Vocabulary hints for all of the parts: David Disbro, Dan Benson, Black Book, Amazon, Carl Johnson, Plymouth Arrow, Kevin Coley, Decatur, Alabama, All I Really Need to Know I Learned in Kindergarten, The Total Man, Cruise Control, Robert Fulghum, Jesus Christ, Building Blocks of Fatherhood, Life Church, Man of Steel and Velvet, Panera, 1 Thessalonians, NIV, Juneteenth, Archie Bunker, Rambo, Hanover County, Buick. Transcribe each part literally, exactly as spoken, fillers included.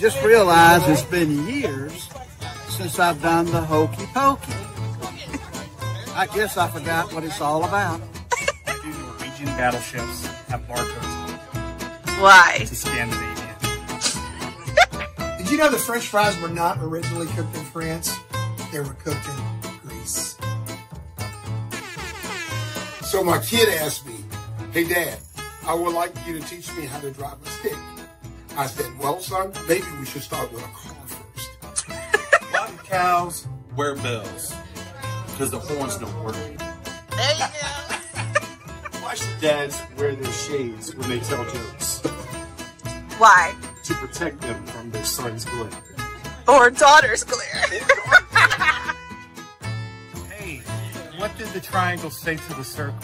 Just realize it's been years since I've done the hokey pokey. I guess I forgot what it's all about. Do Norwegian battleships have barcodes? Why? To Scandinavia. Did you know the French fries were not originally cooked in France? They were cooked in Greece. So my kid asked me, "Hey Dad, I would like you to teach me how to drive a stick." I said, "Well, son, maybe we should start with a car first." Why do cows wear bells? Because the horns don't work. There you go. Why should dads wear their shades when they tell jokes? Why? To protect them from their son's glare. Or daughter's glare. Hey, what did the triangle say to the circle?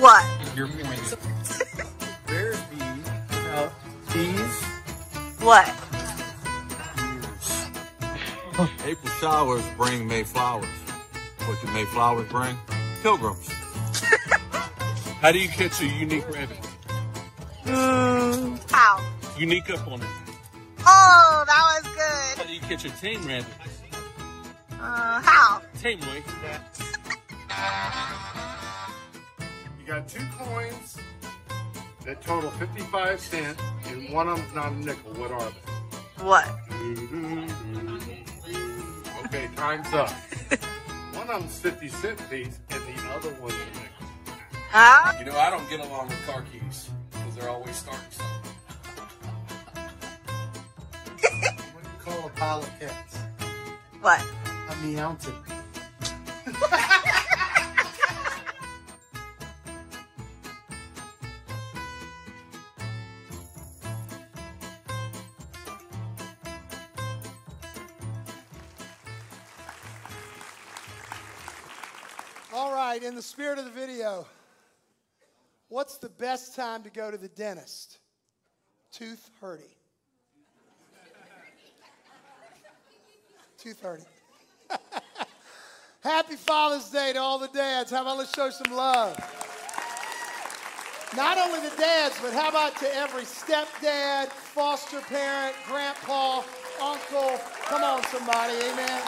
What? Your point. Bears be without bees. What? April showers bring May flowers. What do May flowers bring? Pilgrims. How do you catch a unique rabbit? Mm, how? You sneak up on it. Oh, that was good. How do you catch a tame rabbit? Uh, how? Tame way. You got two coins that total fifty-five cents, and one of them's not a nickel. What are they? What? Okay, time's up. One of them's fifty cent piece, and the other one's a nickel. Huh? You know, I don't get along with car keys, because they're always starting something. What do you call a pile of cats? What? A meountain. In the spirit of the video, what's the best time to go to the dentist? Tooth hurting. Tooth hurting. Happy Father's Day to all the dads. How about let's show some love? Not only the dads, but how about to every stepdad, foster parent, grandpa, uncle. Come on, somebody. Amen.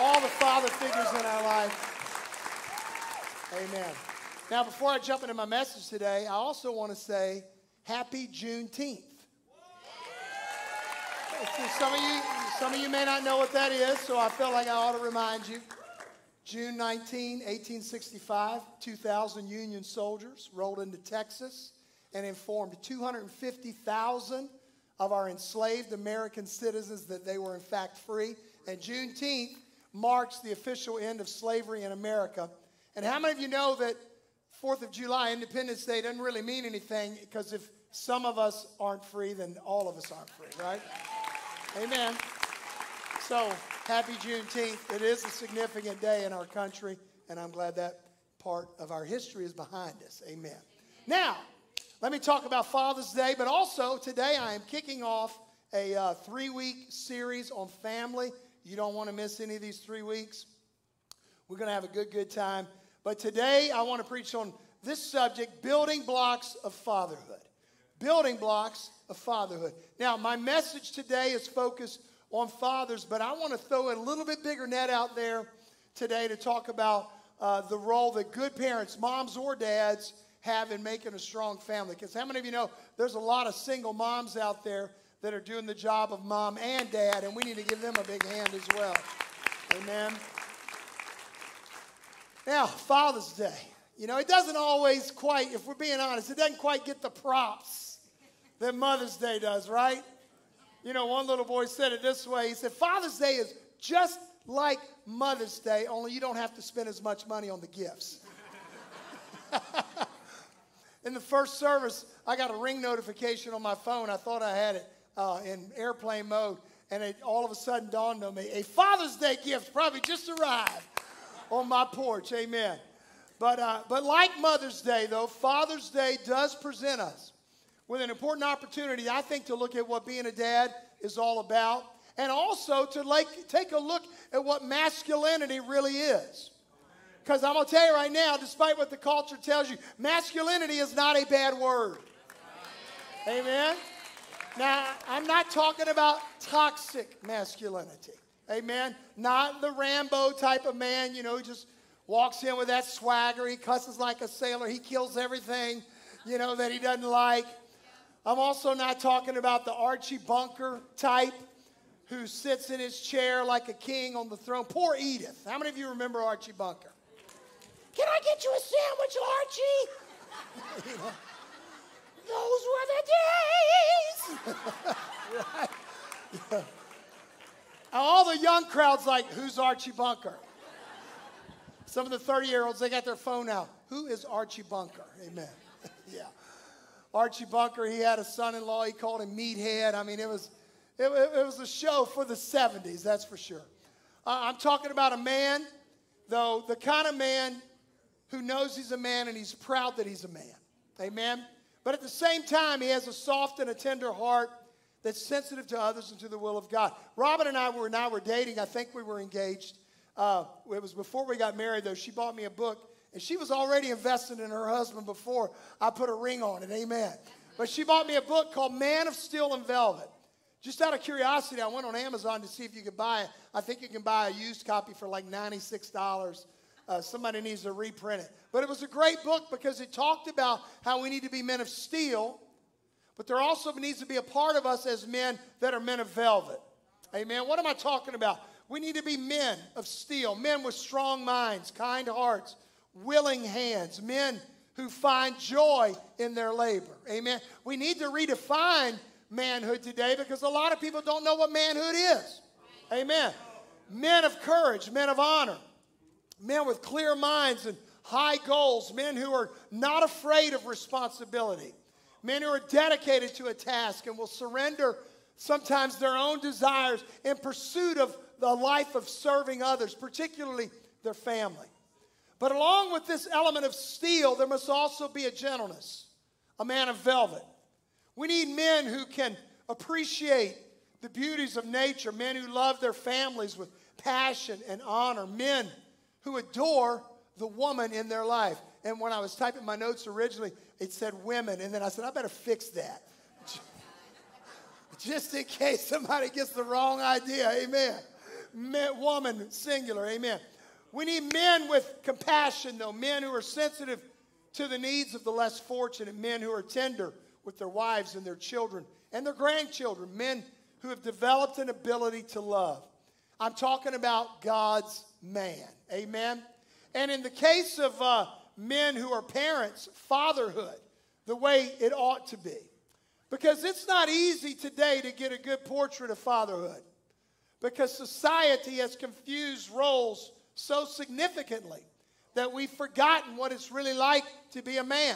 All the father figures in our life. Amen. Now, before I jump into my message today, I also want to say happy Juneteenth. Some of you, some of you may not know what that is, so I felt like I ought to remind you. June nineteenth, eighteen sixty-five, two thousand Union soldiers rolled into Texas and informed two hundred fifty thousand of our enslaved American citizens that they were in fact free. And Juneteenth marks the official end of slavery in America. And how many of you know that fourth of July, Independence Day, doesn't really mean anything, because if some of us aren't free, then all of us aren't free, right? Amen. So, happy Juneteenth. It is a significant day in our country, and I'm glad that part of our history is behind us. Amen. Amen. Now, let me talk about Father's Day, but also today I am kicking off a uh, three-week series on family. You don't want to miss any of these three weeks. We're going to have a good, good time. But today, I want to preach on this subject, Building Blocks of Fatherhood. Building Blocks of Fatherhood. Now, my message today is focused on fathers, but I want to throw a little bit bigger net out there today to talk about uh, the role that good parents, moms or dads, have in making a strong family. Because how many of you know there's a lot of single moms out there that are doing the job of mom and dad, and we need to give them a big hand as well. Amen. Now, Father's Day. You know, it doesn't always quite, if we're being honest, it doesn't quite get the props that Mother's Day does, right? You know, one little boy said it this way. He said, Father's Day is just like Mother's Day, only you don't have to spend as much money on the gifts. In the first service, I got a ring notification on my phone. I thought I had it uh, in airplane mode, and it all of a sudden dawned on me. A Father's Day gift probably just arrived on my porch. Amen. But, uh, but like Mother's Day, though, Father's Day does present us with an important opportunity, I think, to look at what being a dad is all about, and also to like, take a look at what masculinity really is. Because I'm going to tell you right now, despite what the culture tells you, masculinity is not a bad word. Amen? Now, I'm not talking about toxic masculinity. Amen? Not the Rambo type of man, you know, who just walks in with that swagger. He cusses like a sailor. He kills everything, you know, that he doesn't like. I'm also not talking about the Archie Bunker type who sits in his chair like a king on the throne. Poor Edith. How many of you remember Archie Bunker? Can I get you a sandwich, Archie? Those were the days. Right? Yeah. All the young crowd's like, who's Archie Bunker? Some of the thirty-year-olds, they got their phone out. Who is Archie Bunker? Amen. Yeah. Archie Bunker, he had a son-in-law. He called him Meathead. I mean, it was, it, it was a show for the seventies, that's for sure. Uh, I'm talking about a man, though, the kind of man who knows he's a man and he's proud that he's a man. Amen? But at the same time, he has a soft and a tender heart that's sensitive to others and to the will of God. Robin and I were, now we're dating. I think we were engaged. Uh, it was before we got married, though. She bought me a book, and she was already invested in her husband before I put a ring on it. Amen. But she bought me a book called Man of Steel and Velvet. Just out of curiosity, I went on Amazon to see if you could buy it. I think you can buy a used copy for like ninety-six dollars. Uh, somebody needs to reprint it. But it was a great book because it talked about how we need to be men of steel, but there also needs to be a part of us as men that are men of velvet. Amen. What am I talking about? We need to be men of steel, men with strong minds, kind hearts, willing hands, men who find joy in their labor. Amen. We need to redefine manhood today because a lot of people don't know what manhood is. Amen. Men of courage, men of honor, men with clear minds and high goals, men who are not afraid of responsibility, men who are dedicated to a task and will surrender sometimes their own desires in pursuit of the life of serving others, particularly their family. But along with this element of steel, there must also be a gentleness, a man of velvet. We need men who can appreciate the beauties of nature, men who love their families with passion and honor, men who adore the woman in their life. And when I was typing my notes originally, it said women, and then I said, I better fix that. Just in case somebody gets the wrong idea, amen. Men, woman, singular, amen. We need men with compassion, though, men who are sensitive to the needs of the less fortunate, men who are tender with their wives and their children and their grandchildren, men who have developed an ability to love. I'm talking about God's man, amen. And in the case of uh, men who are parents, fatherhood, the way it ought to be. Because it's not easy today to get a good portrait of fatherhood. Because society has confused roles so significantly that we've forgotten what it's really like to be a man.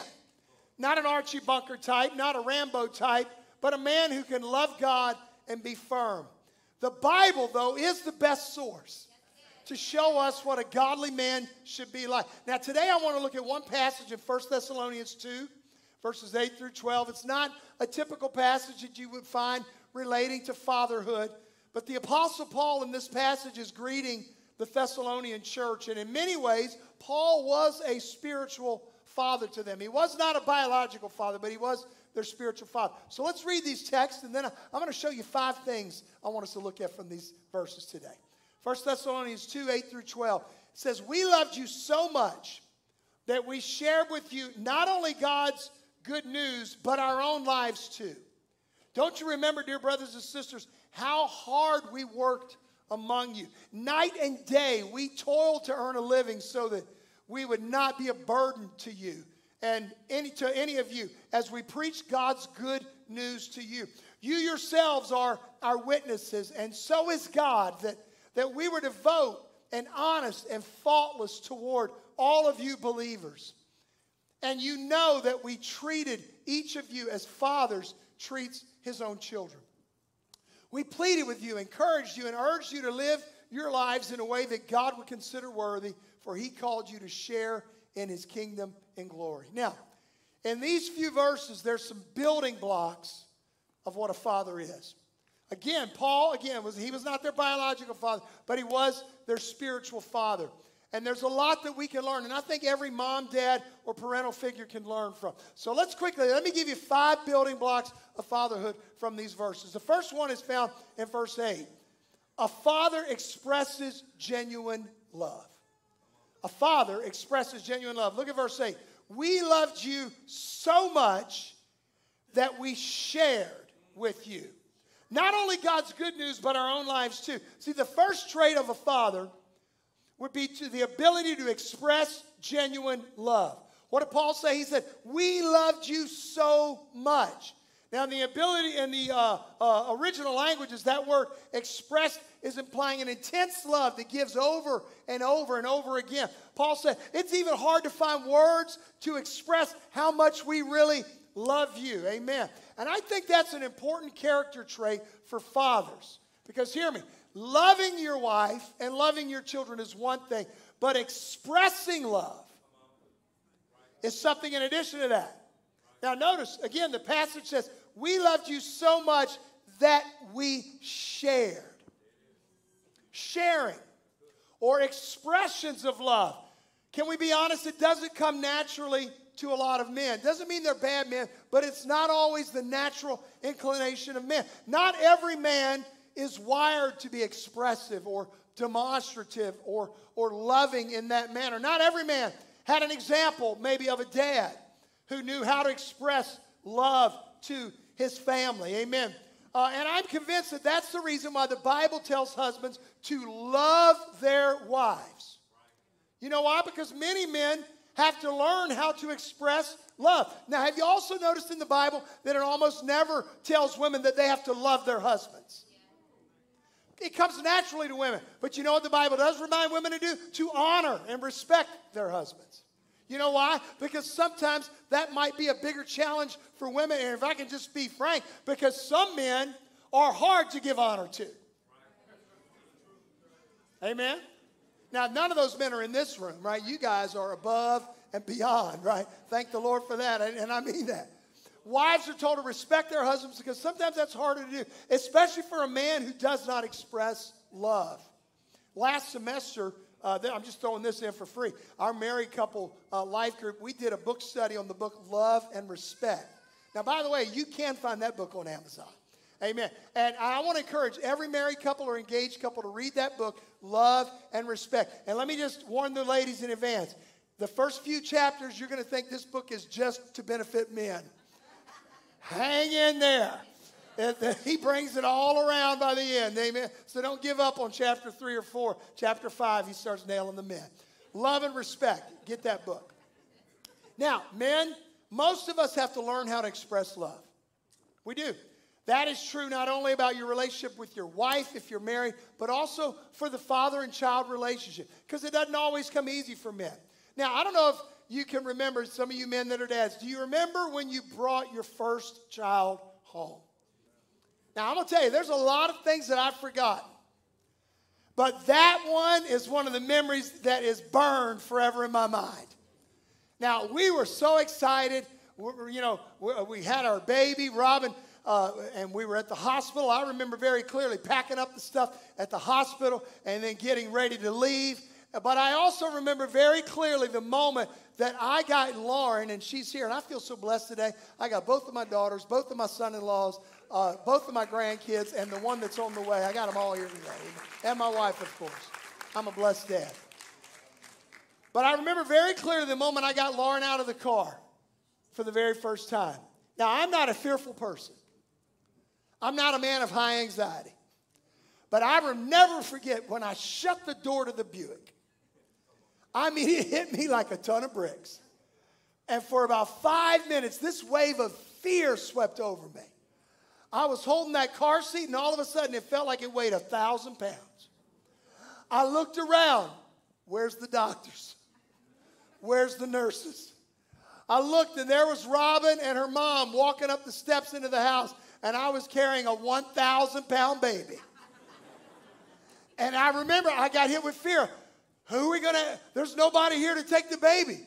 Not an Archie Bunker type, not a Rambo type, but a man who can love God and be firm. The Bible, though, is the best source to show us what a godly man should be like. Now, today I want to look at one passage in First Thessalonians two. Verses eight through twelve, it's not a typical passage that you would find relating to fatherhood, but the Apostle Paul in this passage is greeting the Thessalonian church, and in many ways, Paul was a spiritual father to them. He was not a biological father, but he was their spiritual father. So let's read these texts, and then I'm going to show you five things I want us to look at from these verses today. First Thessalonians two, eight through twelve. It says, we loved you so much that we shared with you not only God's good news, but our own lives too. Don't you remember, dear brothers and sisters, how hard we worked among you? Night and day, we toiled to earn a living so that we would not be a burden to you and any, to any of you as we preach God's good news to you. You yourselves are our witnesses, and so is God, that, that we were devout and honest and faultless toward all of you believers. And you know that we treated each of you as fathers treats his own children. We pleaded with you, encouraged you, and urged you to live your lives in a way that God would consider worthy, for he called you to share in his kingdom and glory. Now, in these few verses, there's some building blocks of what a father is. Again, Paul, again, was, he was not their biological father, but he was their spiritual father. And there's a lot that we can learn, and I think every mom, dad, or parental figure can learn from. So let's quickly, let me give you five building blocks of fatherhood from these verses. The first one is found in verse eight. A father expresses genuine love. A father expresses genuine love. Look at verse eight. We loved you so much that we shared with you not only God's good news, but our own lives too. See, the first trait of a father would be to the ability to express genuine love. What did Paul say? He said, we loved you so much. Now, the ability in the uh, uh, original languages, that word expressed is implying an intense love that gives over and over and over again. Paul said, it's even hard to find words to express how much we really love you. Amen. And I think that's an important character trait for fathers. Because hear me, loving your wife and loving your children is one thing, but expressing love is something in addition to that. Now notice, again, the passage says, we loved you so much that we shared. Sharing or expressions of love. Can we be honest? It doesn't come naturally to a lot of men. Doesn't mean they're bad men, but it's not always the natural inclination of men. Not every man is wired to be expressive or demonstrative or, or loving in that manner. Not every man had an example maybe of a dad who knew how to express love to his family. Amen. Uh, and I'm convinced that that's the reason why the Bible tells husbands to love their wives. You know why? Because many men have to learn how to express love. Now, have you also noticed in the Bible that it almost never tells women that they have to love their husbands? It comes naturally to women. But you know what the Bible does remind women to do? To honor and respect their husbands. You know why? Because sometimes that might be a bigger challenge for women. And if I can just be frank, because some men are hard to give honor to. Amen? Now, none of those men are in this room, right? You guys are above and beyond, right? Thank the Lord for that, and, and I mean that. Wives are told to respect their husbands because sometimes that's harder to do, especially for a man who does not express love. Last semester, uh, I'm just throwing this in for free, our married couple uh, life group, we did a book study on the book Love and Respect. Now, by the way, you can find that book on Amazon. Amen. And I want to encourage every married couple or engaged couple to read that book, Love and Respect. And let me just warn the ladies in advance. The first few chapters, you're going to think this book is just to benefit men. Hang in there. He brings it all around by the end. Amen. So don't give up on chapter three or four. Chapter five, he starts nailing the men. Love and Respect. Get that book. Now, men, most of us have to learn how to express love. We do. That is true not only about your relationship with your wife, if you're married, but also for the father and child relationship, because it doesn't always come easy for men. Now, I don't know if you can remember, some of you men that are dads, do you remember when you brought your first child home? Now, I'm going to tell you, there's a lot of things that I've forgotten, but that one is one of the memories that is burned forever in my mind. Now, we were so excited. We, you know, we, we had our baby, Robin. Uh, and we were at the hospital. I remember very clearly packing up the stuff at the hospital and then getting ready to leave. But I also remember very clearly the moment that I got Lauren, and she's here, and I feel so blessed today. I got both of my daughters, both of my son-in-laws, uh, both of my grandkids, and the one that's on the way. I got them all here today. And my wife, of course. I'm a blessed dad. But I remember very clearly the moment I got Lauren out of the car for the very first time. Now, I'm not a fearful person. I'm not a man of high anxiety. But I will never forget when I shut the door to the Buick. I mean, it hit me like a ton of bricks. And for about five minutes, this wave of fear swept over me. I was holding that car seat, and all of a sudden, it felt like it weighed a thousand pounds. I looked around. Where's the doctors? Where's the nurses? I looked, and there was Robin and her mom walking up the steps into the house, and I was carrying a one thousand pound baby. And I remember I got hit with fear. Who are we going to? There's nobody here to take the baby.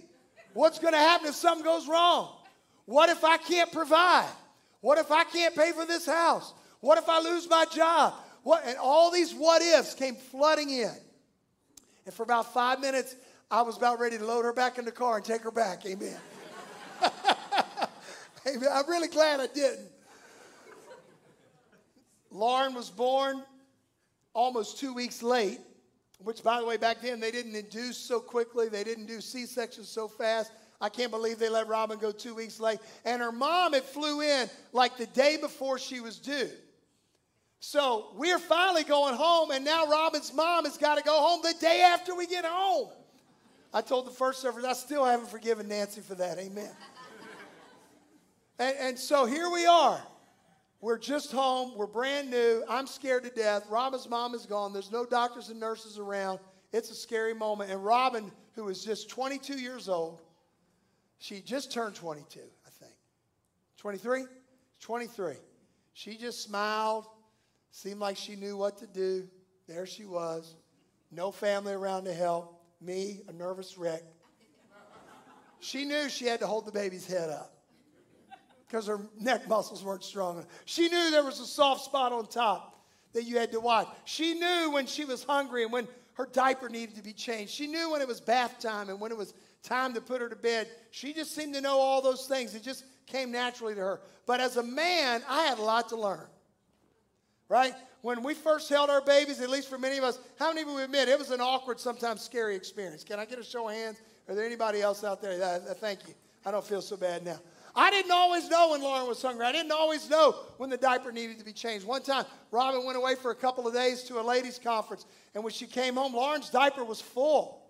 What's going to happen if something goes wrong? What if I can't provide? What if I can't pay for this house? What if I lose my job? What? And all these what ifs came flooding in. And for about five minutes, I was about ready to load her back in the car and take her back. Amen. Amen. I'm really glad I didn't. Lauren was born almost two weeks late, which, by the way, back then, they didn't induce so quickly. They didn't do C-sections so fast. I can't believe they let Robin go two weeks late. And her mom had flew in like the day before she was due. So we're finally going home, and now Robin's mom has got to go home the day after we get home. I told the first service, I still haven't forgiven Nancy for that. Amen. and, and so here we are. We're just home. We're brand new. I'm scared to death. Robin's mom is gone. There's no doctors and nurses around. It's a scary moment. And Robin, who is just twenty-two years old, she just turned twenty-two, I think. twenty-three? twenty-three. She just smiled. Seemed like she knew what to do. There she was. No family around to help. Me, a nervous wreck. She knew she had to hold the baby's head up because her neck muscles weren't strong enough. She knew there was a soft spot on top that you had to watch. She knew when she was hungry and when her diaper needed to be changed. She knew when it was bath time and when it was time to put her to bed. She just seemed to know all those things. It just came naturally to her. But as a man, I had a lot to learn. Right? When we first held our babies, at least for many of us, how many of you admit it was an awkward, sometimes scary experience? Can I get a show of hands? Are there anybody else out there? Uh, thank you. I don't feel so bad now. I didn't always know when Lauren was hungry. I didn't always know when the diaper needed to be changed. One time, Robin went away for a couple of days to a ladies' conference, and when she came home, Lauren's diaper was full.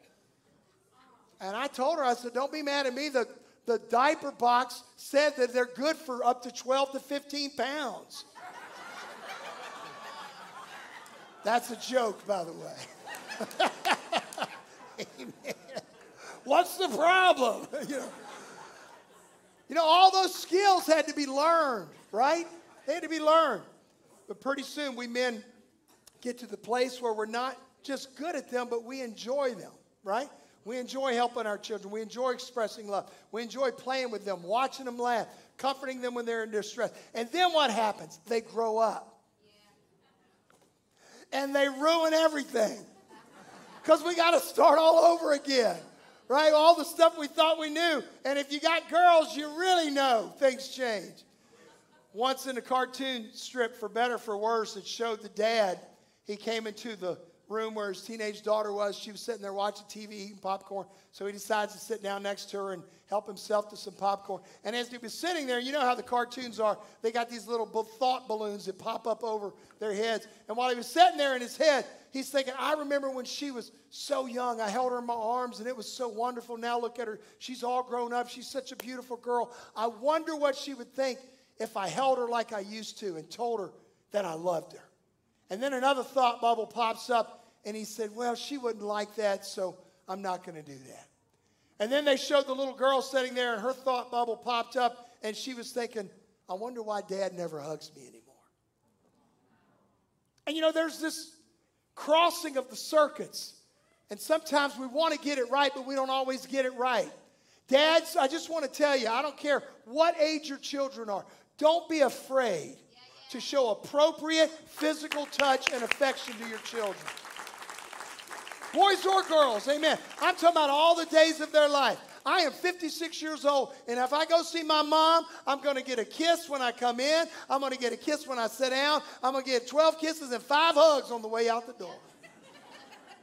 And I told her, I said, don't be mad at me. The, the diaper box said that they're good for up to twelve to fifteen pounds. That's a joke, by the way. Amen. What's the problem? You know, you know, all those skills had to be learned, right? They had to be learned. But pretty soon we men get to the place where we're not just good at them, but we enjoy them, right? We enjoy helping our children. We enjoy expressing love. We enjoy playing with them, watching them laugh, comforting them when they're in distress. And then what happens? They grow up. And they ruin everything because we got to start all over again, right? All the stuff we thought we knew. And if you got girls, you really know things change. Once in a cartoon strip, for better for worse, it showed the dad. He came into the room where his teenage daughter was. She was sitting there watching T V, eating popcorn. So he decides to sit down next to her and help himself to some popcorn. And as he was sitting there, you know how the cartoons are. They got these little thought balloons that pop up over their heads. And while he was sitting there in his head, he's thinking, I remember when she was so young. I held her in my arms, and it was so wonderful. Now look at her. She's all grown up. She's such a beautiful girl. I wonder what she would think if I held her like I used to and told her that I loved her. And then another thought bubble pops up, and he said, well, she wouldn't like that, so I'm not going to do that. And then they showed the little girl sitting there, and her thought bubble popped up, and she was thinking, I wonder why Dad never hugs me anymore. And, you know, there's this crossing of the circuits, and sometimes we want to get it right, but we don't always get it right. Dads, I just want to tell you, I don't care what age your children are, don't be afraid to show appropriate physical touch and affection to your children. Boys or girls, amen. I'm talking about all the days of their life. I am fifty-six years old, and if I go see my mom, I'm going to get a kiss when I come in. I'm going to get a kiss when I sit down. I'm going to get twelve kisses and five hugs on the way out the door.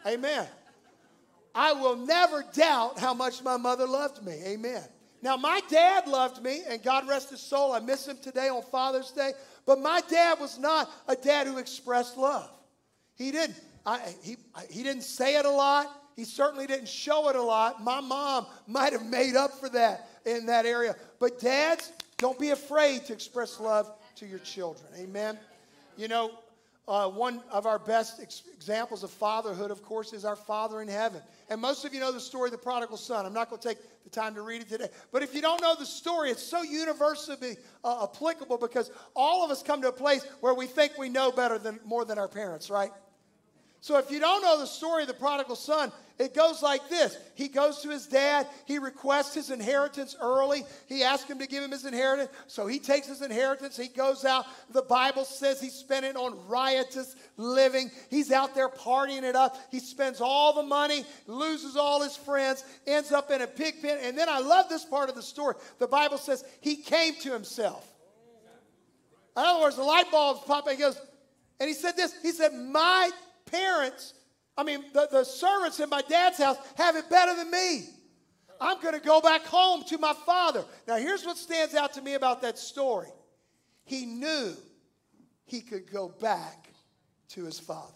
Amen. I will never doubt how much my mother loved me. Amen. Now, my dad loved me, and God rest his soul. I miss him today on Father's Day. But my dad was not a dad who expressed love. He didn't. I, he, I, he didn't say it a lot. He certainly didn't show it a lot. My mom might have made up for that in that area. But dads, don't be afraid to express love to your children. Amen. You know, uh, one of our best ex examples of fatherhood, of course, is our Father in heaven. And most of you know the story of the prodigal son. I'm not going to take the time to read it today. But if you don't know the story, it's so universally uh, applicable because all of us come to a place where we think we know better than more than our parents, right? So if you don't know the story of the prodigal son, it goes like this. He goes to his dad. He requests his inheritance early. He asks him to give him his inheritance. So he takes his inheritance. He goes out. The Bible says he spent it on riotous living. He's out there partying it up. He spends all the money, loses all his friends, ends up in a pig pen. And then I love this part of the story. The Bible says he came to himself. In other words, the light bulbs pop and he goes, and he said this. He said, my parents, I mean, the, the servants in my dad's house have it better than me. I'm going to go back home to my father. Now, here's what stands out to me about that story. He knew he could go back to his father.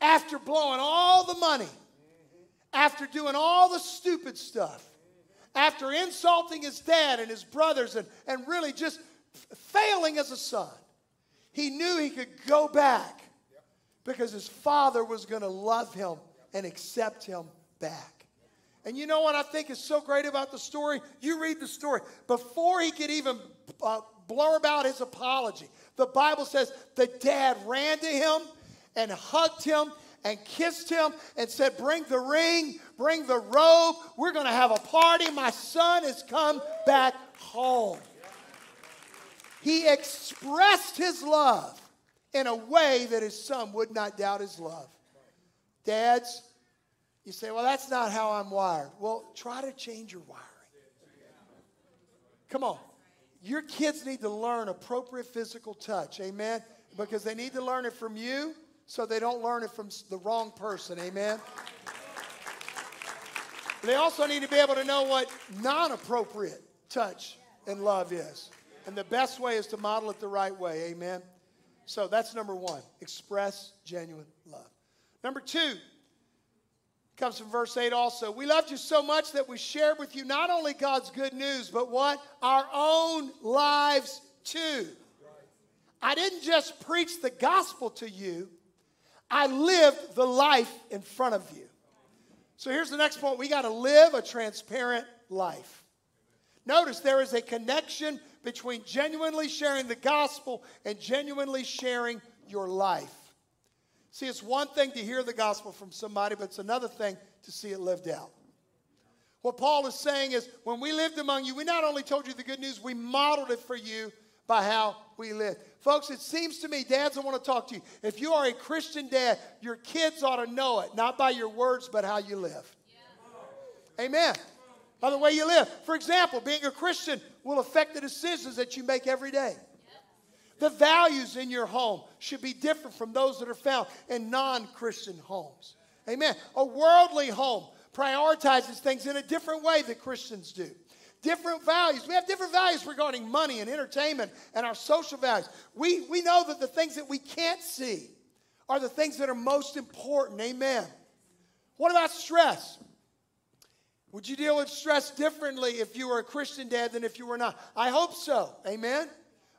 After blowing all the money, after doing all the stupid stuff, after insulting his dad and his brothers and, and really just failing as a son, he knew he could go back. Because his father was going to love him and accept him back. And you know what I think is so great about the story? You read the story. Before he could even uh, blurb out his apology, the Bible says the dad ran to him and hugged him and kissed him and said, bring the ring, bring the robe. We're going to have a party. My son has come back home. He expressed his love in a way that his son would not doubt his love. Dads, you say, well, that's not how I'm wired. Well, try to change your wiring. Come on. Your kids need to learn appropriate physical touch, amen, because they need to learn it from you so they don't learn it from the wrong person, amen. They also need to be able to know what non-appropriate touch and love is, and the best way is to model it the right way, amen. So that's number one, express genuine love. Number two, comes from verse eight also. We loved you so much that we shared with you not only God's good news, but what? Our own lives too. I didn't just preach the gospel to you. I lived the life in front of you. So here's the next point. We got to live a transparent life. Notice there is a connection between genuinely sharing the gospel and genuinely sharing your life. See, it's one thing to hear the gospel from somebody, but it's another thing to see it lived out. What Paul is saying is, when we lived among you, we not only told you the good news, we modeled it for you by how we lived. Folks, it seems to me, dads, I want to talk to you. If you are a Christian dad, your kids ought to know it, not by your words, but how you live. Yeah. Amen. By the way you live. For example, being a Christian will affect the decisions that you make every day. The values in your home should be different from those that are found in non-Christian homes. Amen. A worldly home prioritizes things in a different way that Christians do. Different values. We have different values regarding money and entertainment and our social values. We, we know that the things that we can't see are the things that are most important. Amen. What about stress? Would you deal with stress differently if you were a Christian dad than if you were not? I hope so. Amen?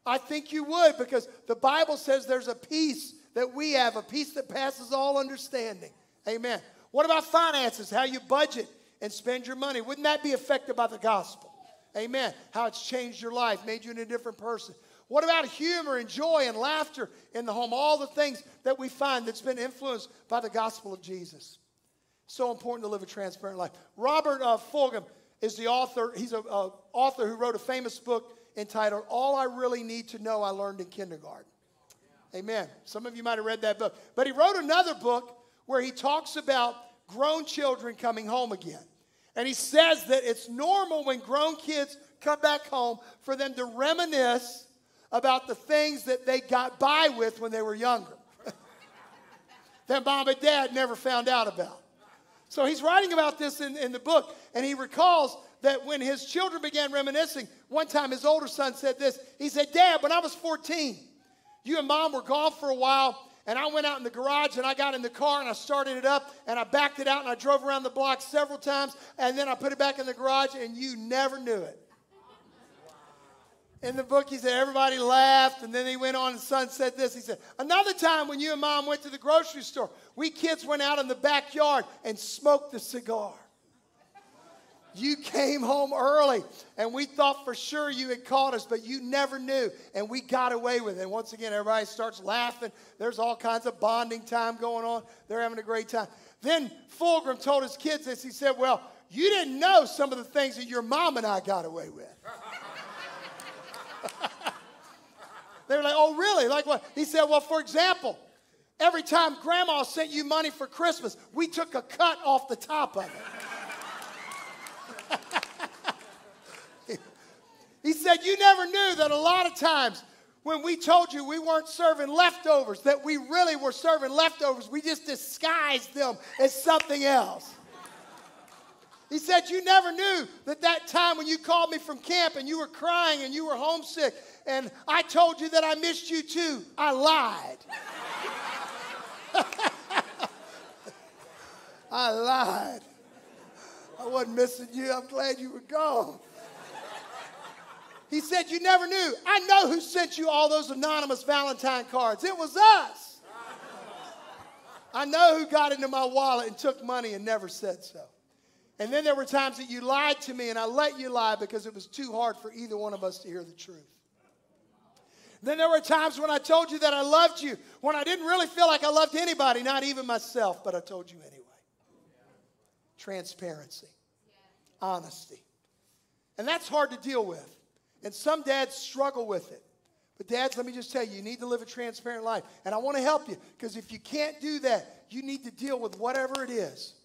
I think you would, because the Bible says there's a peace that we have, a peace that passes all understanding. Amen. What about finances? How you budget and spend your money? Wouldn't that be affected by the gospel? Amen. How it's changed your life, made you a different person. What about humor and joy and laughter in the home? All the things that we find that's been influenced by the gospel of Jesus. So important to live a transparent life. Robert uh, Fulghum is the author. He's an author who wrote a famous book entitled All I Really Need to Know I Learned in Kindergarten. Yeah. Amen. Some of you might have read that book. But he wrote another book where he talks about grown children coming home again. And he says that it's normal when grown kids come back home for them to reminisce about the things that they got by with when they were younger. that mom and dad never found out about. So he's writing about this in, in the book, and he recalls that when his children began reminiscing, one time his older son said this. He said, Dad, when I was fourteen, you and Mom were gone for a while, and I went out in the garage, and I got in the car, and I started it up, and I backed it out, and I drove around the block several times, and then I put it back in the garage, and you never knew it. In the book, he said, everybody laughed, and then he went on, and son said this. He said, another time when you and Mom went to the grocery store, we kids went out in the backyard and smoked a cigar. You came home early, and we thought for sure you had caught us, but you never knew, and we got away with it. And once again, everybody starts laughing. There's all kinds of bonding time going on. They're having a great time. Then Fulghum told his kids this. He said, well, you didn't know some of the things that your mom and I got away with. They were like, oh, really? Like what? He said, well, for example, every time Grandma sent you money for Christmas, we took a cut off the top of it. He said, you never knew that a lot of times when we told you we weren't serving leftovers, that we really were serving leftovers. We just disguised them as something else. He said, you never knew that that time when you called me from camp and you were crying and you were homesick and I told you that I missed you too, I lied. I lied. I wasn't missing you. I'm glad you were gone. He said, you never knew. I know who sent you all those anonymous Valentine cards. It was us. I know who got into my wallet and took money and never said so. And then there were times that you lied to me, and I let you lie because it was too hard for either one of us to hear the truth. Then there were times when I told you that I loved you, when I didn't really feel like I loved anybody, not even myself, but I told you anyway. Transparency. Honesty. And that's hard to deal with. And some dads struggle with it. But dads, let me just tell you, you need to live a transparent life. And I want to help you, because if you can't do that, you need to deal with whatever it is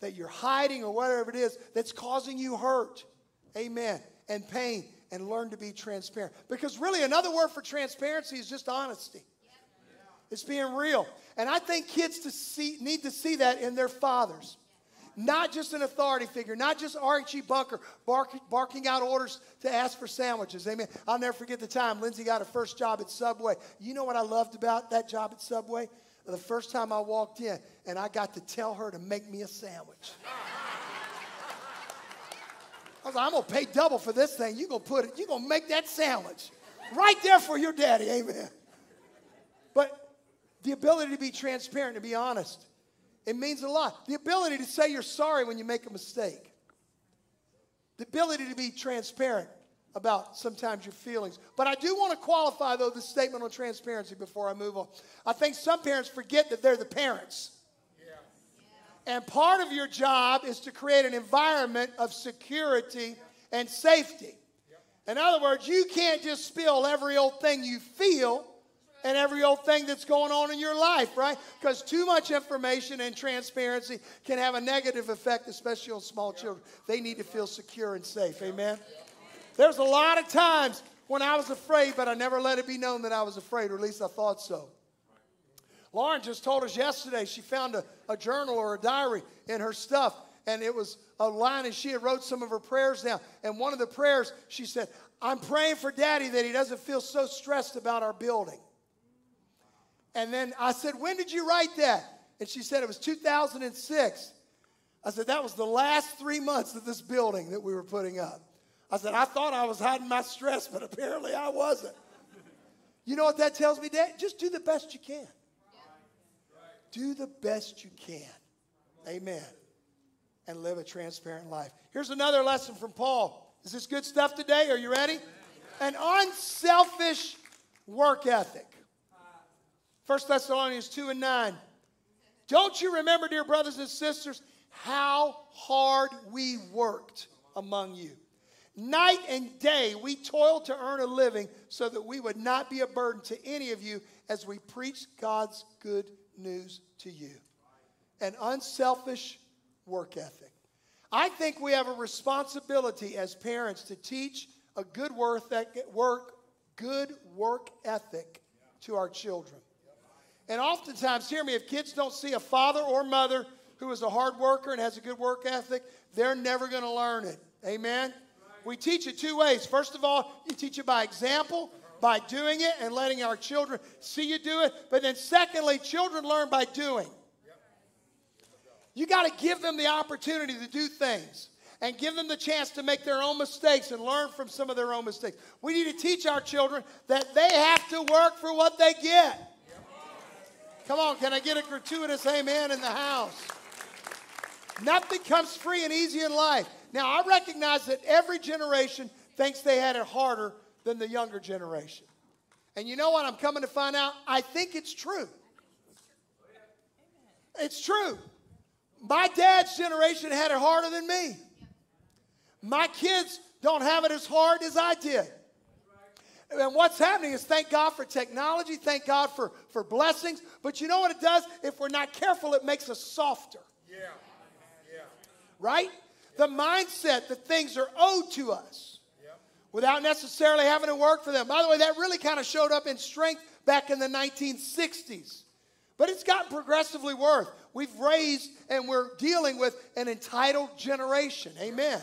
that you're hiding or whatever it is that's causing you hurt, amen, and pain, and learn to be transparent. Because really another word for transparency is just honesty. Yeah. It's being real. And I think kids to see, need to see that in their fathers. Not just an authority figure, not just Archie Bunker bark, barking out orders to ask for sandwiches, amen. I'll never forget the time Lindsay got her first job at Subway. You know what I loved about that job at Subway? The first time I walked in, and I got to tell her to make me a sandwich. I was like, I'm going to pay double for this thing. You're going to put it, you're going to make that sandwich right there for your daddy, amen. But the ability to be transparent, to be honest, it means a lot. The ability to say you're sorry when you make a mistake. The ability to be transparent about sometimes your feelings. But I do want to qualify, though, this statement on transparency before I move on. I think some parents forget that they're the parents. Yeah. Yeah. And part of your job is to create an environment of security and safety. Yeah. In other words, you can't just spill every old thing you feel and every old thing that's going on in your life, right? Because too much information and transparency can have a negative effect, especially on small yeah. children. They need to feel secure and safe, yeah. amen? Yeah. There's a lot of times when I was afraid, but I never let it be known that I was afraid, or at least I thought so. Lauren just told us yesterday she found a, a journal or a diary in her stuff, and it was a line, and she had wrote some of her prayers down. And one of the prayers, she said, I'm praying for Daddy that he doesn't feel so stressed about our building. And then I said, when did you write that? And she said it was two thousand six. I said, that was the last three months of this building that we were putting up. I said, I thought I was hiding my stress, but apparently I wasn't. You know what that tells me, Dad? Just do the best you can. Right. Right. Do the best you can. Amen. And live a transparent life. Here's another lesson from Paul. Is this good stuff today? Are you ready? An unselfish work ethic. First Thessalonians two and nine. Don't you remember, dear brothers and sisters, how hard we worked among you? Night and day we toiled to earn a living so that we would not be a burden to any of you as we preached God's good news to you. An unselfish work ethic. I think we have a responsibility as parents to teach a good work, good work ethic to our children. And oftentimes, hear me, if kids don't see a father or mother who is a hard worker and has a good work ethic, they're never going to learn it. Amen? Right. We teach it two ways. First of all, you teach it by example, by doing it and letting our children see you do it. But then secondly, children learn by doing. Yep. You got to give them the opportunity to do things and give them the chance to make their own mistakes and learn from some of their own mistakes. We need to teach our children that they have to work for what they get. Yep. Come on, can I get a gratuitous amen in the house? Nothing comes free and easy in life. Now, I recognize that every generation thinks they had it harder than the younger generation. And you know what? I'm coming to find out, I think it's true. It's true. My dad's generation had it harder than me. My kids don't have it as hard as I did. And what's happening is, thank God for technology, thank God for, for blessings. But you know what it does? If we're not careful, it makes us softer. Yeah. Right? The mindset that things are owed to us yep. without necessarily having to work for them. By the way, that really kind of showed up in strength back in the nineteen sixties. But it's gotten progressively worse. We've raised and we're dealing with an entitled generation. Amen.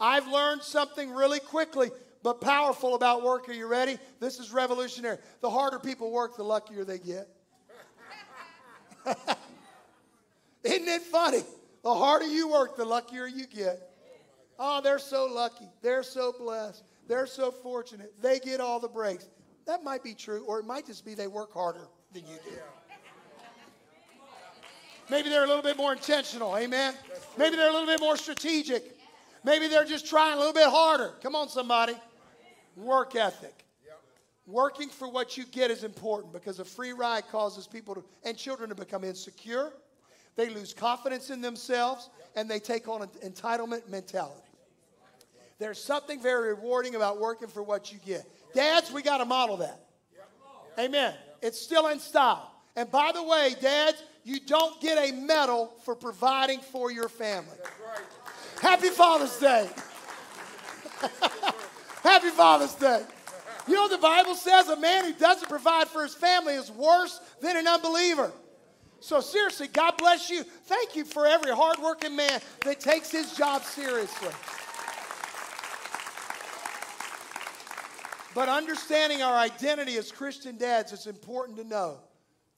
I've learned something really quickly but powerful about work. Are you ready? This is revolutionary. The harder people work, the luckier they get. Isn't it funny? The harder you work, the luckier you get. Oh, they're so lucky. They're so blessed. They're so fortunate. They get all the breaks. That might be true, or it might just be they work harder than you do. Maybe they're a little bit more intentional, amen? Maybe they're a little bit more strategic. Maybe they're just trying a little bit harder. Come on, somebody. Work ethic. Working for what you get is important because a free ride causes people to, and children to become insecure. They lose confidence in themselves, and they take on an entitlement mentality. There's something very rewarding about working for what you get. Dads, we got to model that. Amen. It's still in style. And by the way, dads, you don't get a medal for providing for your family. Happy Father's Day. Happy Father's Day. You know, the Bible says a man who doesn't provide for his family is worse than an unbeliever. So seriously, God bless you. Thank you for every hardworking man that takes his job seriously. But understanding our identity as Christian dads, it's important to know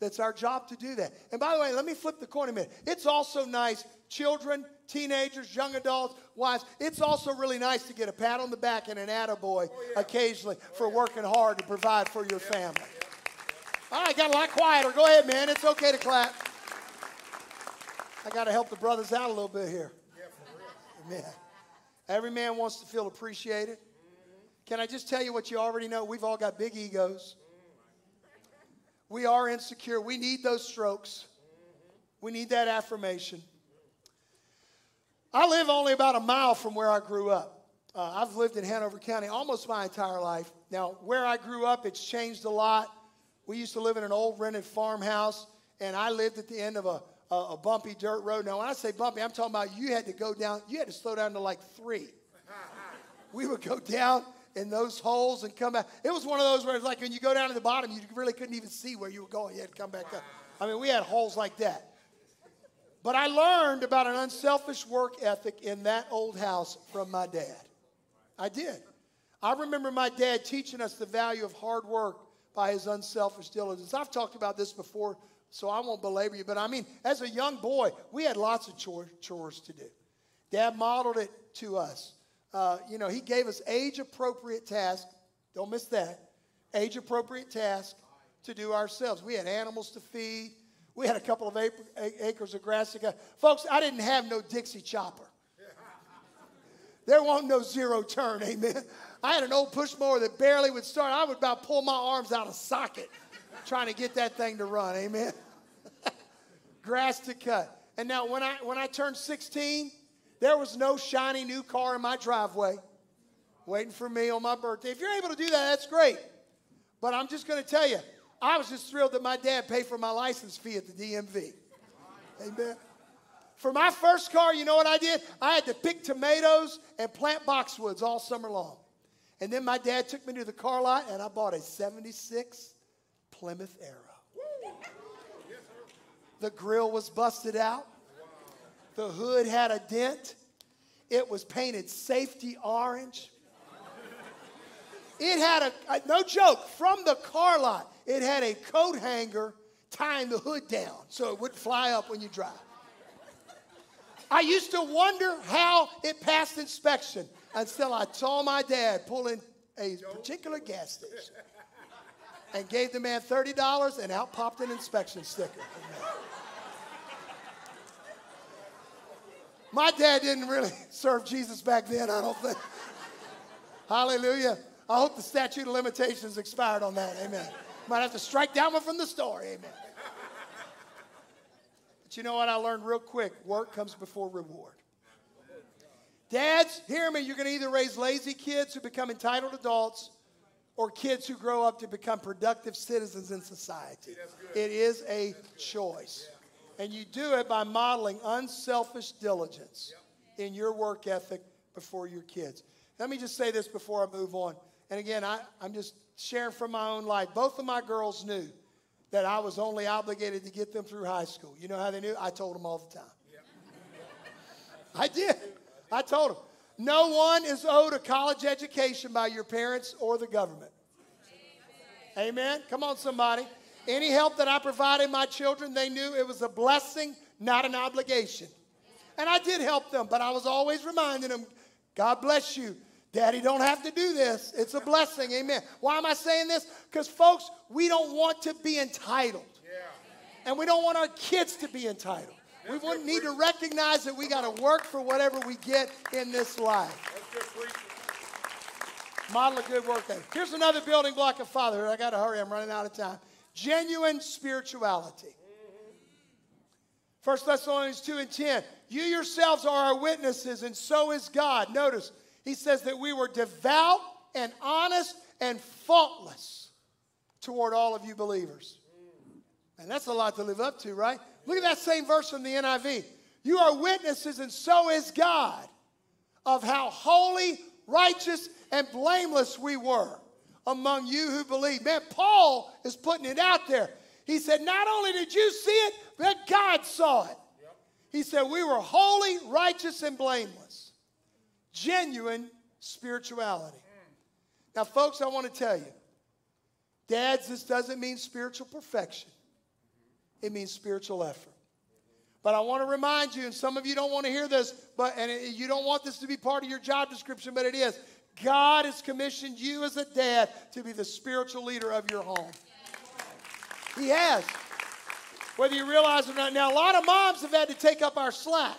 that's our job to do that. And by the way, let me flip the coin a minute. It's also nice, children, teenagers, young adults, wives, it's also really nice to get a pat on the back and an attaboy oh, yeah. occasionally oh, for yeah. working hard to provide for your yeah. family. Yeah. All right, got a lot quieter. Go ahead, man. It's okay to clap. I got to help the brothers out a little bit here. Yeah, for real. Amen. Every man wants to feel appreciated. Mm-hmm. Can I just tell you what you already know? We've all got big egos. Mm-hmm. We are insecure. We need those strokes. Mm-hmm. We need that affirmation. I live only about a mile from where I grew up. Uh, I've lived in Hanover County almost my entire life. Now, where I grew up, it's changed a lot. We used to live in an old rented farmhouse, and I lived at the end of a, a, a bumpy dirt road. Now, when I say bumpy, I'm talking about you had to go down. You had to slow down to like three. We would go down in those holes and come back. It was one of those where it's like when you go down to the bottom, you really couldn't even see where you were going. You had to come back up. I mean, we had holes like that. But I learned about an unselfish work ethic in that old house from my dad. I did. I remember my dad teaching us the value of hard work by his unselfish diligence. I've talked about this before, so I won't belabor you. But, I mean, as a young boy, we had lots of chores, chores to do. Dad modeled it to us. Uh, you know, he gave us age-appropriate tasks. Don't miss that. Age-appropriate tasks to do ourselves. We had animals to feed. We had a couple of acres of grass to cut. Folks, I didn't have no Dixie chopper. There wasn't no zero turn, amen. I had an old push mower that barely would start. I would about pull my arms out of socket trying to get that thing to run, amen. Grass to cut. And now when I, when I turned sixteen, there was no shiny new car in my driveway waiting for me on my birthday. If you're able to do that, that's great. But I'm just going to tell you, I was just thrilled that my dad paid for my license fee at the D M V. Amen. For my first car, you know what I did? I had to pick tomatoes and plant boxwoods all summer long. And then my dad took me to the car lot, and I bought a seventy-six Plymouth Arrow. The grill was busted out. The hood had a dent. It was painted safety orange. It had a, no joke, from the car lot, it had a coat hanger tying the hood down so it wouldn't fly up when you drive. I used to wonder how it passed inspection until I saw my dad pull in a particular gas station and gave the man thirty dollars and out popped an inspection sticker. My dad didn't really serve Jesus back then, I don't think. Hallelujah. I hope the statute of limitations expired on that. Amen. Might have to strike that one from the store. Amen. But you know what I learned real quick? Work comes before reward. Dads, hear me. You're going to either raise lazy kids who become entitled adults or kids who grow up to become productive citizens in society. It is a choice. And you do it by modeling unselfish diligence in your work ethic before your kids. Let me just say this before I move on. And again, I, I'm just sharing from my own life. Both of my girls knew that I was only obligated to get them through high school. You know how they knew? I told them all the time. Yep. I did. I told them. No one is owed a college education by your parents or the government. Amen. Amen. Come on, somebody. Any help that I provided my children, they knew it was a blessing, not an obligation. And I did help them, but I was always reminding them, God bless you. Daddy don't have to do this. It's a blessing. Amen. Why am I saying this? Because, folks, we don't want to be entitled. Yeah. And we don't want our kids to be entitled. That's we need preaching. To recognize that we got to work for whatever we get in this life. Model a good work ethic. Here's another building block of fatherhood. I got to hurry. I'm running out of time. Genuine spirituality. Mm-hmm. First Thessalonians two and ten. You yourselves are our witnesses, and so is God. Notice, he says that we were devout and honest and faultless toward all of you believers. And that's a lot to live up to, right? Look at that same verse from the N I V. You are witnesses, and so is God, of how holy, righteous, and blameless we were among you who believe. Man, Paul is putting it out there. He said, not only did you see it, but God saw it. He said, we were holy, righteous, and blameless. Genuine spirituality. Now, folks, I want to tell you, dads, this doesn't mean spiritual perfection. It means spiritual effort. But I want to remind you, and some of you don't want to hear this, but and it, you don't want this to be part of your job description, but it is. God has commissioned you as a dad to be the spiritual leader of your home. He has. Whether you realize it or not. Now, a lot of moms have had to take up our slack.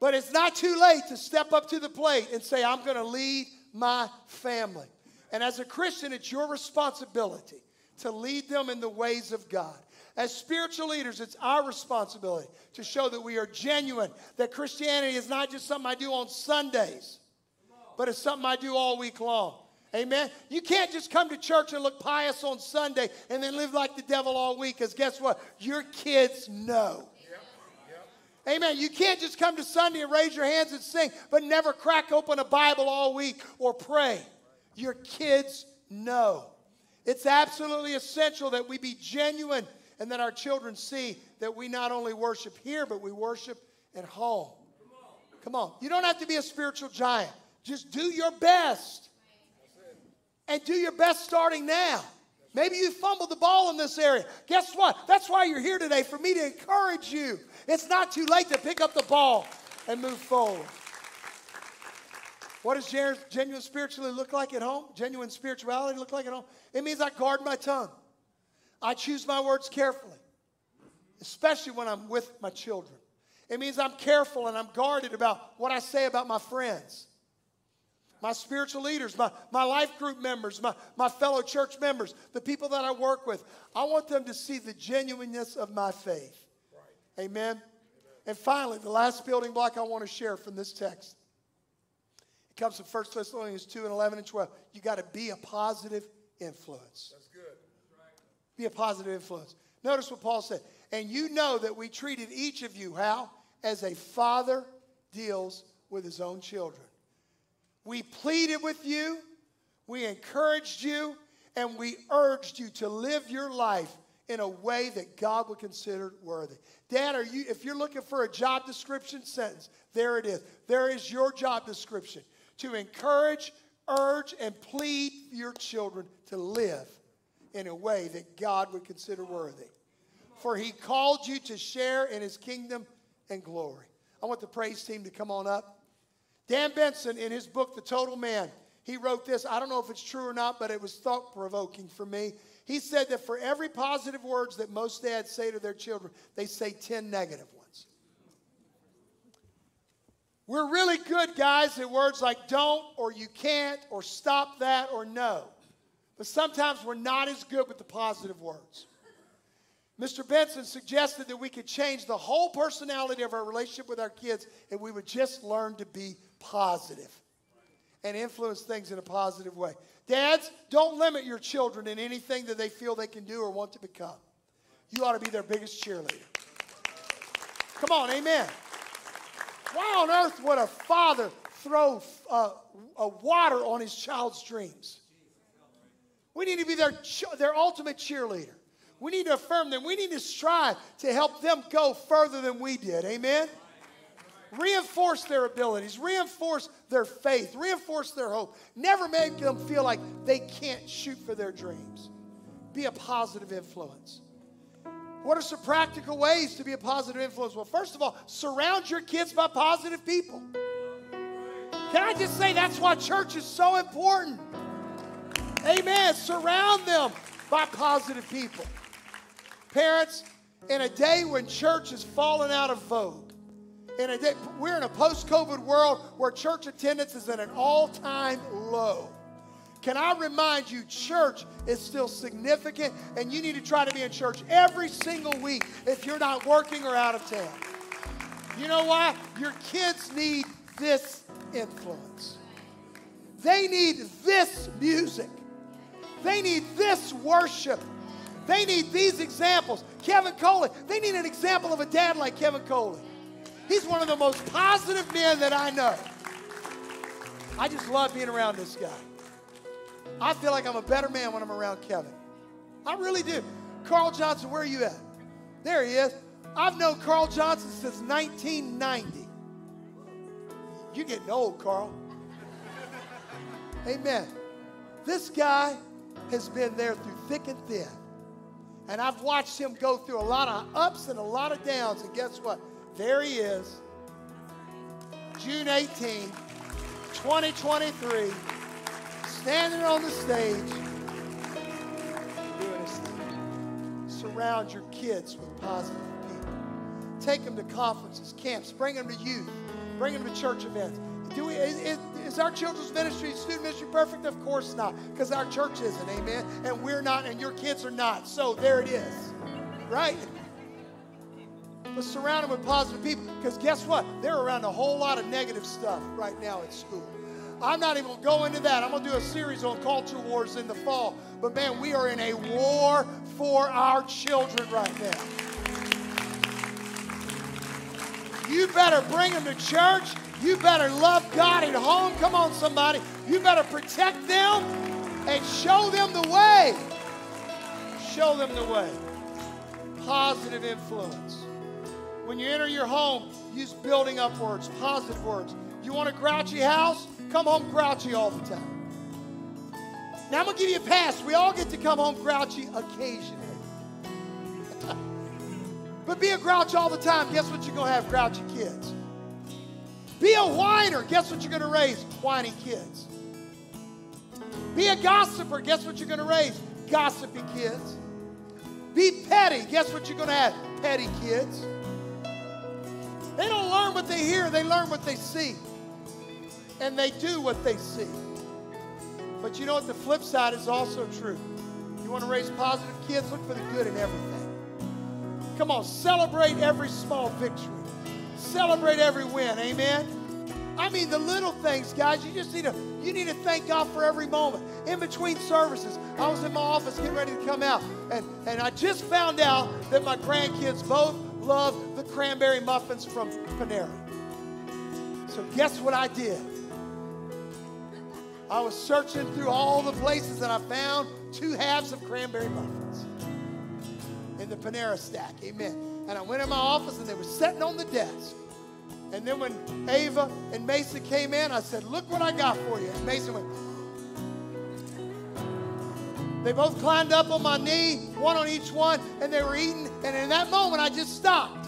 But it's not too late to step up to the plate and say, I'm going to lead my family. And as a Christian, it's your responsibility to lead them in the ways of God. As spiritual leaders, it's our responsibility to show that we are genuine, that Christianity is not just something I do on Sundays, but it's something I do all week long. Amen. You can't just come to church and look pious on Sunday and then live like the devil all week, because guess what? Your kids know. Yep. Yep. Amen. You can't just come to Sunday and raise your hands and sing, but never crack open a Bible all week or pray. Your kids know. It's absolutely essential that we be genuine and that our children see that we not only worship here, but we worship at home. Come on. Come on. You don't have to be a spiritual giant. Just do your best. And do your best starting now. Maybe you fumbled the ball in this area. Guess what? That's why you're here today, for me to encourage you. It's not too late to pick up the ball and move forward. What does genuine spirituality look like at home? Genuine spirituality look like at home? It means I guard my tongue. I choose my words carefully, especially when I'm with my children. It means I'm careful and I'm guarded about what I say about my friends. My spiritual leaders, my, my life group members, my, my fellow church members, the people that I work with. I want them to see the genuineness of my faith. Right. Amen? Amen? And finally, the last building block I want to share from this text. It comes from First Thessalonians two and eleven and twelve. You got to be a positive influence. That's good. That's right. Be a positive influence. Notice what Paul said. And you know that we treated each of you, how? As a father deals with his own children. We pleaded with you, we encouraged you, and we urged you to live your life in a way that God would consider worthy. Dad, are you? If you're looking for a job description sentence, there it is. There is your job description. To encourage, urge, and plead your children to live in a way that God would consider worthy. For he called you to share in his kingdom and glory. I want the praise team to come on up. Dan Benson, in his book, The Total Man, he wrote this. I don't know if it's true or not, but it was thought-provoking for me. He said that for every positive words that most dads say to their children, they say ten negative ones. We're really good, guys, at words like don't or you can't or stop that or no. But sometimes we're not as good with the positive words. Mister Benson suggested that we could change the whole personality of our relationship with our kids and we would just learn to be positive and influence things in a positive way. Dads, don't limit your children in anything that they feel they can do or want to become. You ought to be their biggest cheerleader. Come on, amen. Why on earth would a father throw uh, a water on his child's dreams? We need to be their, their ultimate cheerleader. We need to affirm them. We need to strive to help them go further than we did. Amen? Reinforce their abilities. Reinforce their faith. Reinforce their hope. Never make them feel like they can't shoot for their dreams. Be a positive influence. What are some practical ways to be a positive influence? Well, first of all, surround your kids by positive people. Can I just say that's why church is so important? Amen. Surround them by positive people. Parents, in a day when church is falling out of vogue, in a day, we're in a post-COVID world where church attendance is at an all-time low. Can I remind you, church is still significant, and you need to try to be in church every single week if you're not working or out of town. You know why? Your kids need this influence. They need this music. They need this worship. They need these examples. Kevin Coley, they need an example of a dad like Kevin Coley. He's one of the most positive men that I know. I just love being around this guy. I feel like I'm a better man when I'm around Kevin. I really do. Carl Johnson, where are you at? There he is. I've known Carl Johnson since nineteen ninety. You're getting old, Carl. Amen. This guy has been there through thick and thin. And I've watched him go through a lot of ups and a lot of downs. And guess what? There he is, June eighteenth, twenty twenty-three, standing on the stage, doing his thing. Surround your kids with positive people. Take them to conferences, camps, bring them to youth, bring them to church events. Do we, is, is our children's ministry, student ministry perfect? Of course not, because our church isn't, amen? And we're not, and your kids are not. So there it is, right? But surround them with positive people, because guess what? They're around a whole lot of negative stuff right now at school. I'm not even going to go into that. I'm going to do a series on culture wars in the fall. But, man, we are in a war for our children right now. You better bring them to church. You better love God at home. Come on, somebody. You better protect them and show them the way. Show them the way. Positive influence. When you enter your home, use building up words, positive words. You want a grouchy house? Come home grouchy all the time. Now, I'm going to give you a pass. We all get to come home grouchy occasionally. But be a grouch all the time. Guess what? You're going to have grouchy kids. Be a whiner. Guess what? You're going to raise whiny kids. Be a gossiper. Guess what? You're going to raise gossipy kids. Be petty. Guess what? You're going to have petty kids. They don't learn what they hear. They learn what they see. And they do what they see. But you know what? The flip side is also true. You want to raise positive kids? Look for the good in everything. Come on, celebrate every small victory. Celebrate every win. Amen? I mean, the little things, guys. You just need to, you need to thank God for every moment. In between services, I was in my office getting ready to come out. And, and I just found out that my grandkids both love the cranberry muffins from Panera. So guess what I did? I was searching through all the places and I found two halves of cranberry muffins. the Panera stack. Amen. And I went in my office and they were sitting on the desk. And then when Ava and Mason came in, I said, look what I got for you. And Mason went. They both climbed up on my knee, one on each one, and they were eating. And in that moment, I just stopped.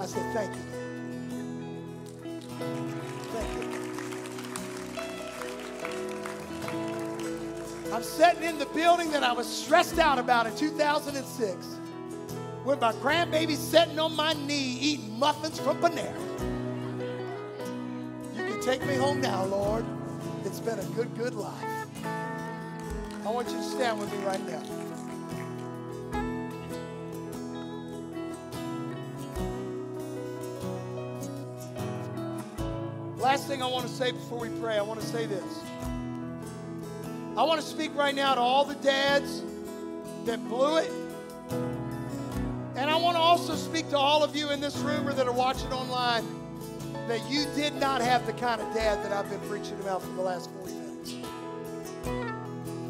I said, thank you. Thank you. I'm sitting in the building that I was stressed out about in two thousand six with my grandbaby sitting on my knee eating muffins from Panera. You can take me home now, Lord. It's been a good, good life. I want you to stand with me right now. Last thing I want to say before we pray, I want to say this. I want to speak right now to all the dads that blew it. And I want to also speak to all of you in this room or that are watching online that you did not have the kind of dad that I've been preaching about for the last four years.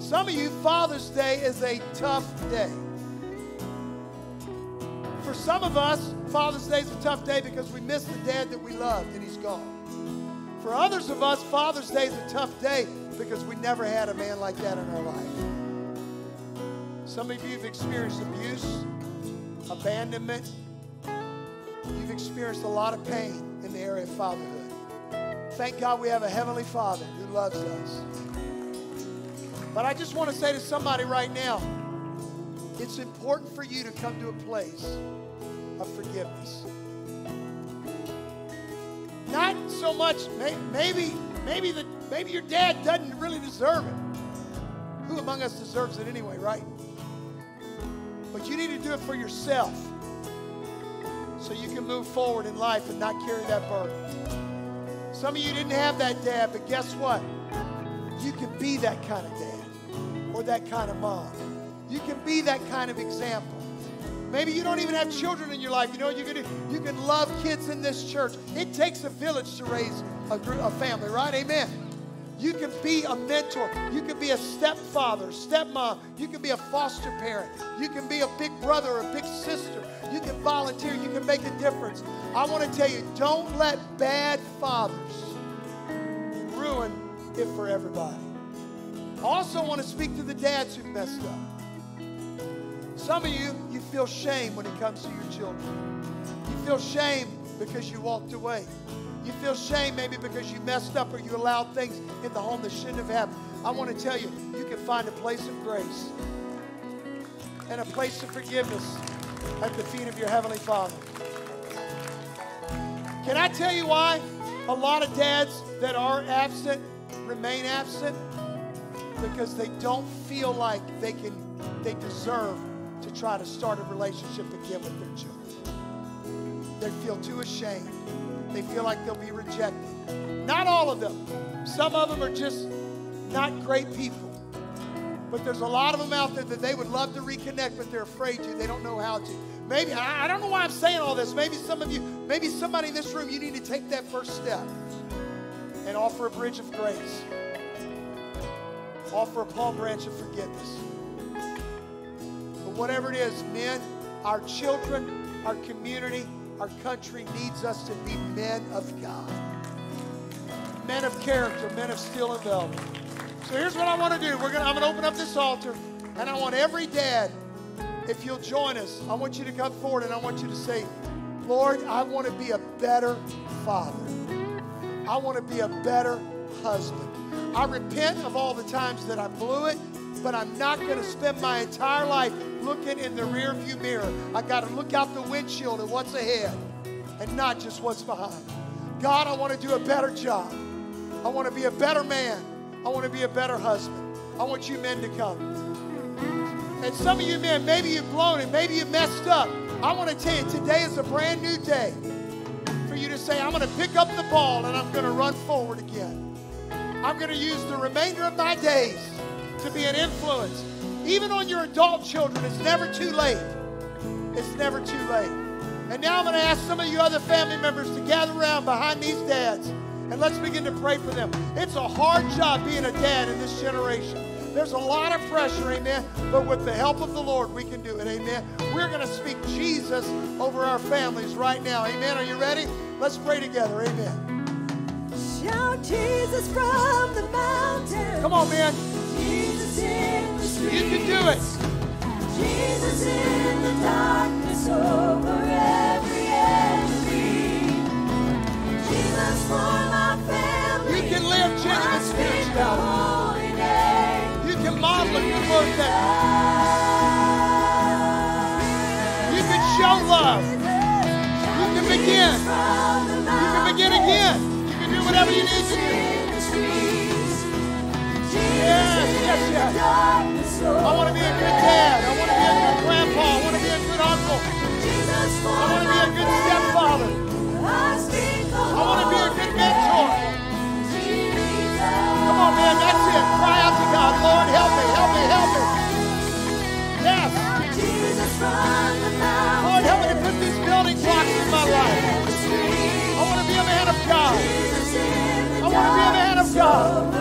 Some of you, Father's Day is a tough day. For some of us, Father's Day is a tough day because we miss the dad that we loved and he's gone. For others of us, Father's Day is a tough day because we never had a man like that in our life. Some of you have experienced abuse, abandonment. You've experienced a lot of pain in the area of fatherhood. Thank God we have a Heavenly Father who loves us. But I just want to say to somebody right now, it's important for you to come to a place of forgiveness. Not so much, maybe, maybe, the, maybe your dad doesn't really deserve it. Who among us deserves it anyway, right? But you need to do it for yourself so you can move forward in life and not carry that burden. Some of you didn't have that dad, but guess what? You can be that kind of dad or that kind of mom. You can be that kind of example. Maybe you don't even have children in your life. You know what you can do? You can love kids in this church. It takes a village to raise a, group, a family, right? Amen. You can be a mentor. You can be a stepfather, stepmom. You can be a foster parent. You can be a big brother or a big sister. You can volunteer. You can make a difference. I want to tell you, don't let bad fathers ruin it for everybody. I also want to speak to the dads who messed up. Some of you, you feel shame when it comes to your children. You feel shame because you walked away. You feel shame maybe because you messed up or you allowed things in the home that shouldn't have happened. I want to tell you, you can find a place of grace and a place of forgiveness at the feet of your Heavenly Father. Can I tell you why a lot of dads that are absent remain absent? Because they don't feel like they can, they deserve to try to start a relationship again with their children. They feel too ashamed. They feel like they'll be rejected. Not all of them. Some of them are just not great people. But there's a lot of them out there that they would love to reconnect, but they're afraid to. They don't know how to. Maybe, I, I don't know why I'm saying all this. Maybe some of you, maybe somebody in this room, you need to take that first step and offer a bridge of grace. Offer a palm branch of forgiveness. But whatever it is, men, our children, our community, our country needs us to be men of God. Men of character, men of steel and velvet. So here's what I want to do. We're gonna, I'm gonna open up this altar, and I want every dad, if you'll join us, I want you to come forward and I want you to say, Lord, I want to be a better father. I want to be a better husband. I repent of all the times that I blew it, but I'm not going to spend my entire life looking in the rearview mirror. I got to look out the windshield at what's ahead and not just what's behind. God, I want to do a better job. I want to be a better man. I want to be a better husband. I want you men to come. And some of you men, maybe you've blown it. Maybe you messed up. I want to tell you, today is a brand new day for you to say, I'm going to pick up the ball and I'm going to run forward again. I'm going to use the remainder of my days to be an influence. Even on your adult children, it's never too late. It's never too late. And now I'm going to ask some of you other family members to gather around behind these dads, and let's begin to pray for them. It's a hard job being a dad in this generation. There's a lot of pressure, amen, but with the help of the Lord, we can do it, amen. We're going to speak Jesus over our families right now, amen. Are you ready? Let's pray together, amen. Shout Jesus from the mountain. Come on, man. Jesus in the streets. You can do it. Jesus in the darkness over every enemy. Jesus for my family. You can live generous spirituality. You can model it for that. You can show love. You can begin. You can begin again. You can do whatever you need to do. Yes, yes, yes. I want to be a good dad. I want to be a good grandpa. I want to be a good uncle. I want to be a good stepfather. I want to be a good mentor. Come on, man, that's it. Cry out to God. Lord, help me, help me, help me. Yes. Lord, help me to put these building blocks in my life. I want to be a man of God. I want to be a man of God.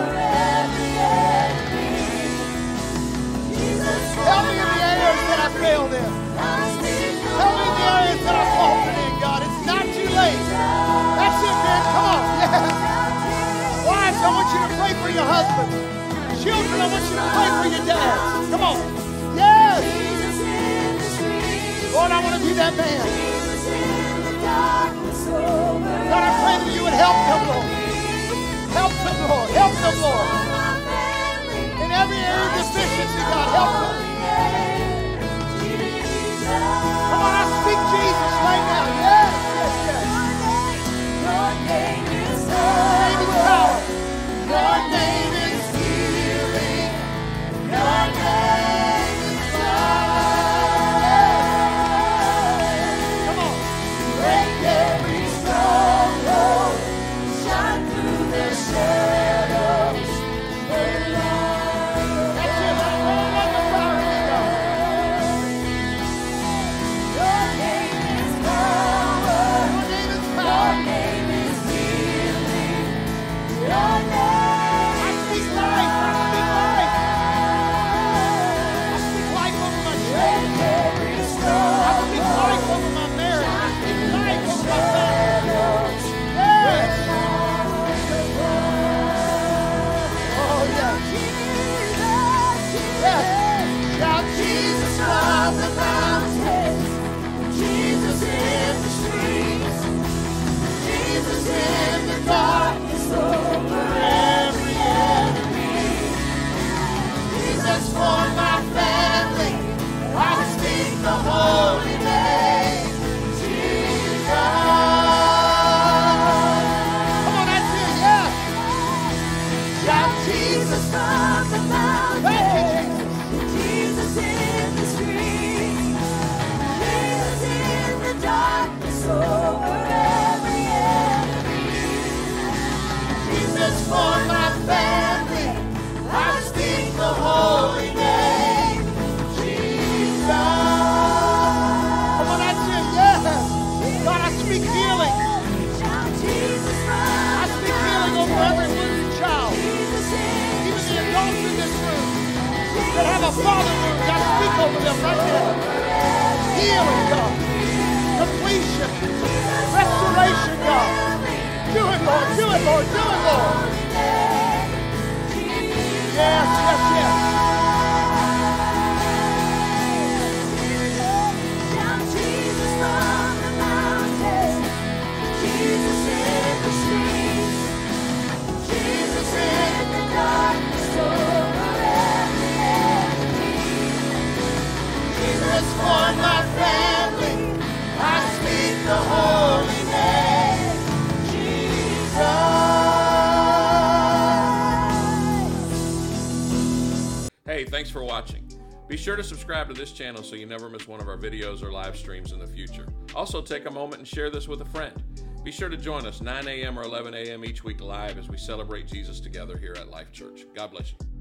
Help me in the areas that I failed in. Help me in the areas that I faltered in, God. It's not too late. That's it, man. Come on. Yes. Wives, I want you to pray for your husbands. Children, I want you to pray for your dads. Come on. Yes. Lord, I want to be that man. God, I pray that you would help them, Lord. Help them, Lord. Help them, Lord. In every area of deficiency, God, help them. Come on, I speak Jesus right now. Yes, yes, yes. Your name is power. Your name is healing. Your name is love. Come on. Break every stronghold. Shine through the shadows. That have a father wound, God, speak over them right now. Healing, God. Completion. Restoration, God. Do it, Lord. Do it, Lord. Do it, Lord. Yes, yes, yes. Jesus from the mountain. Jesus in the streets. Jesus in the darkness. Jesus for my family, I speak the holy name, Jesus. Hey, thanks for watching. Be sure to subscribe to this channel so you never miss one of our videos or live streams in the future. Also, take a moment and share this with a friend. Be sure to join us nine a.m. or eleven a.m. each week live as we celebrate Jesus together here at Life Church. God bless you.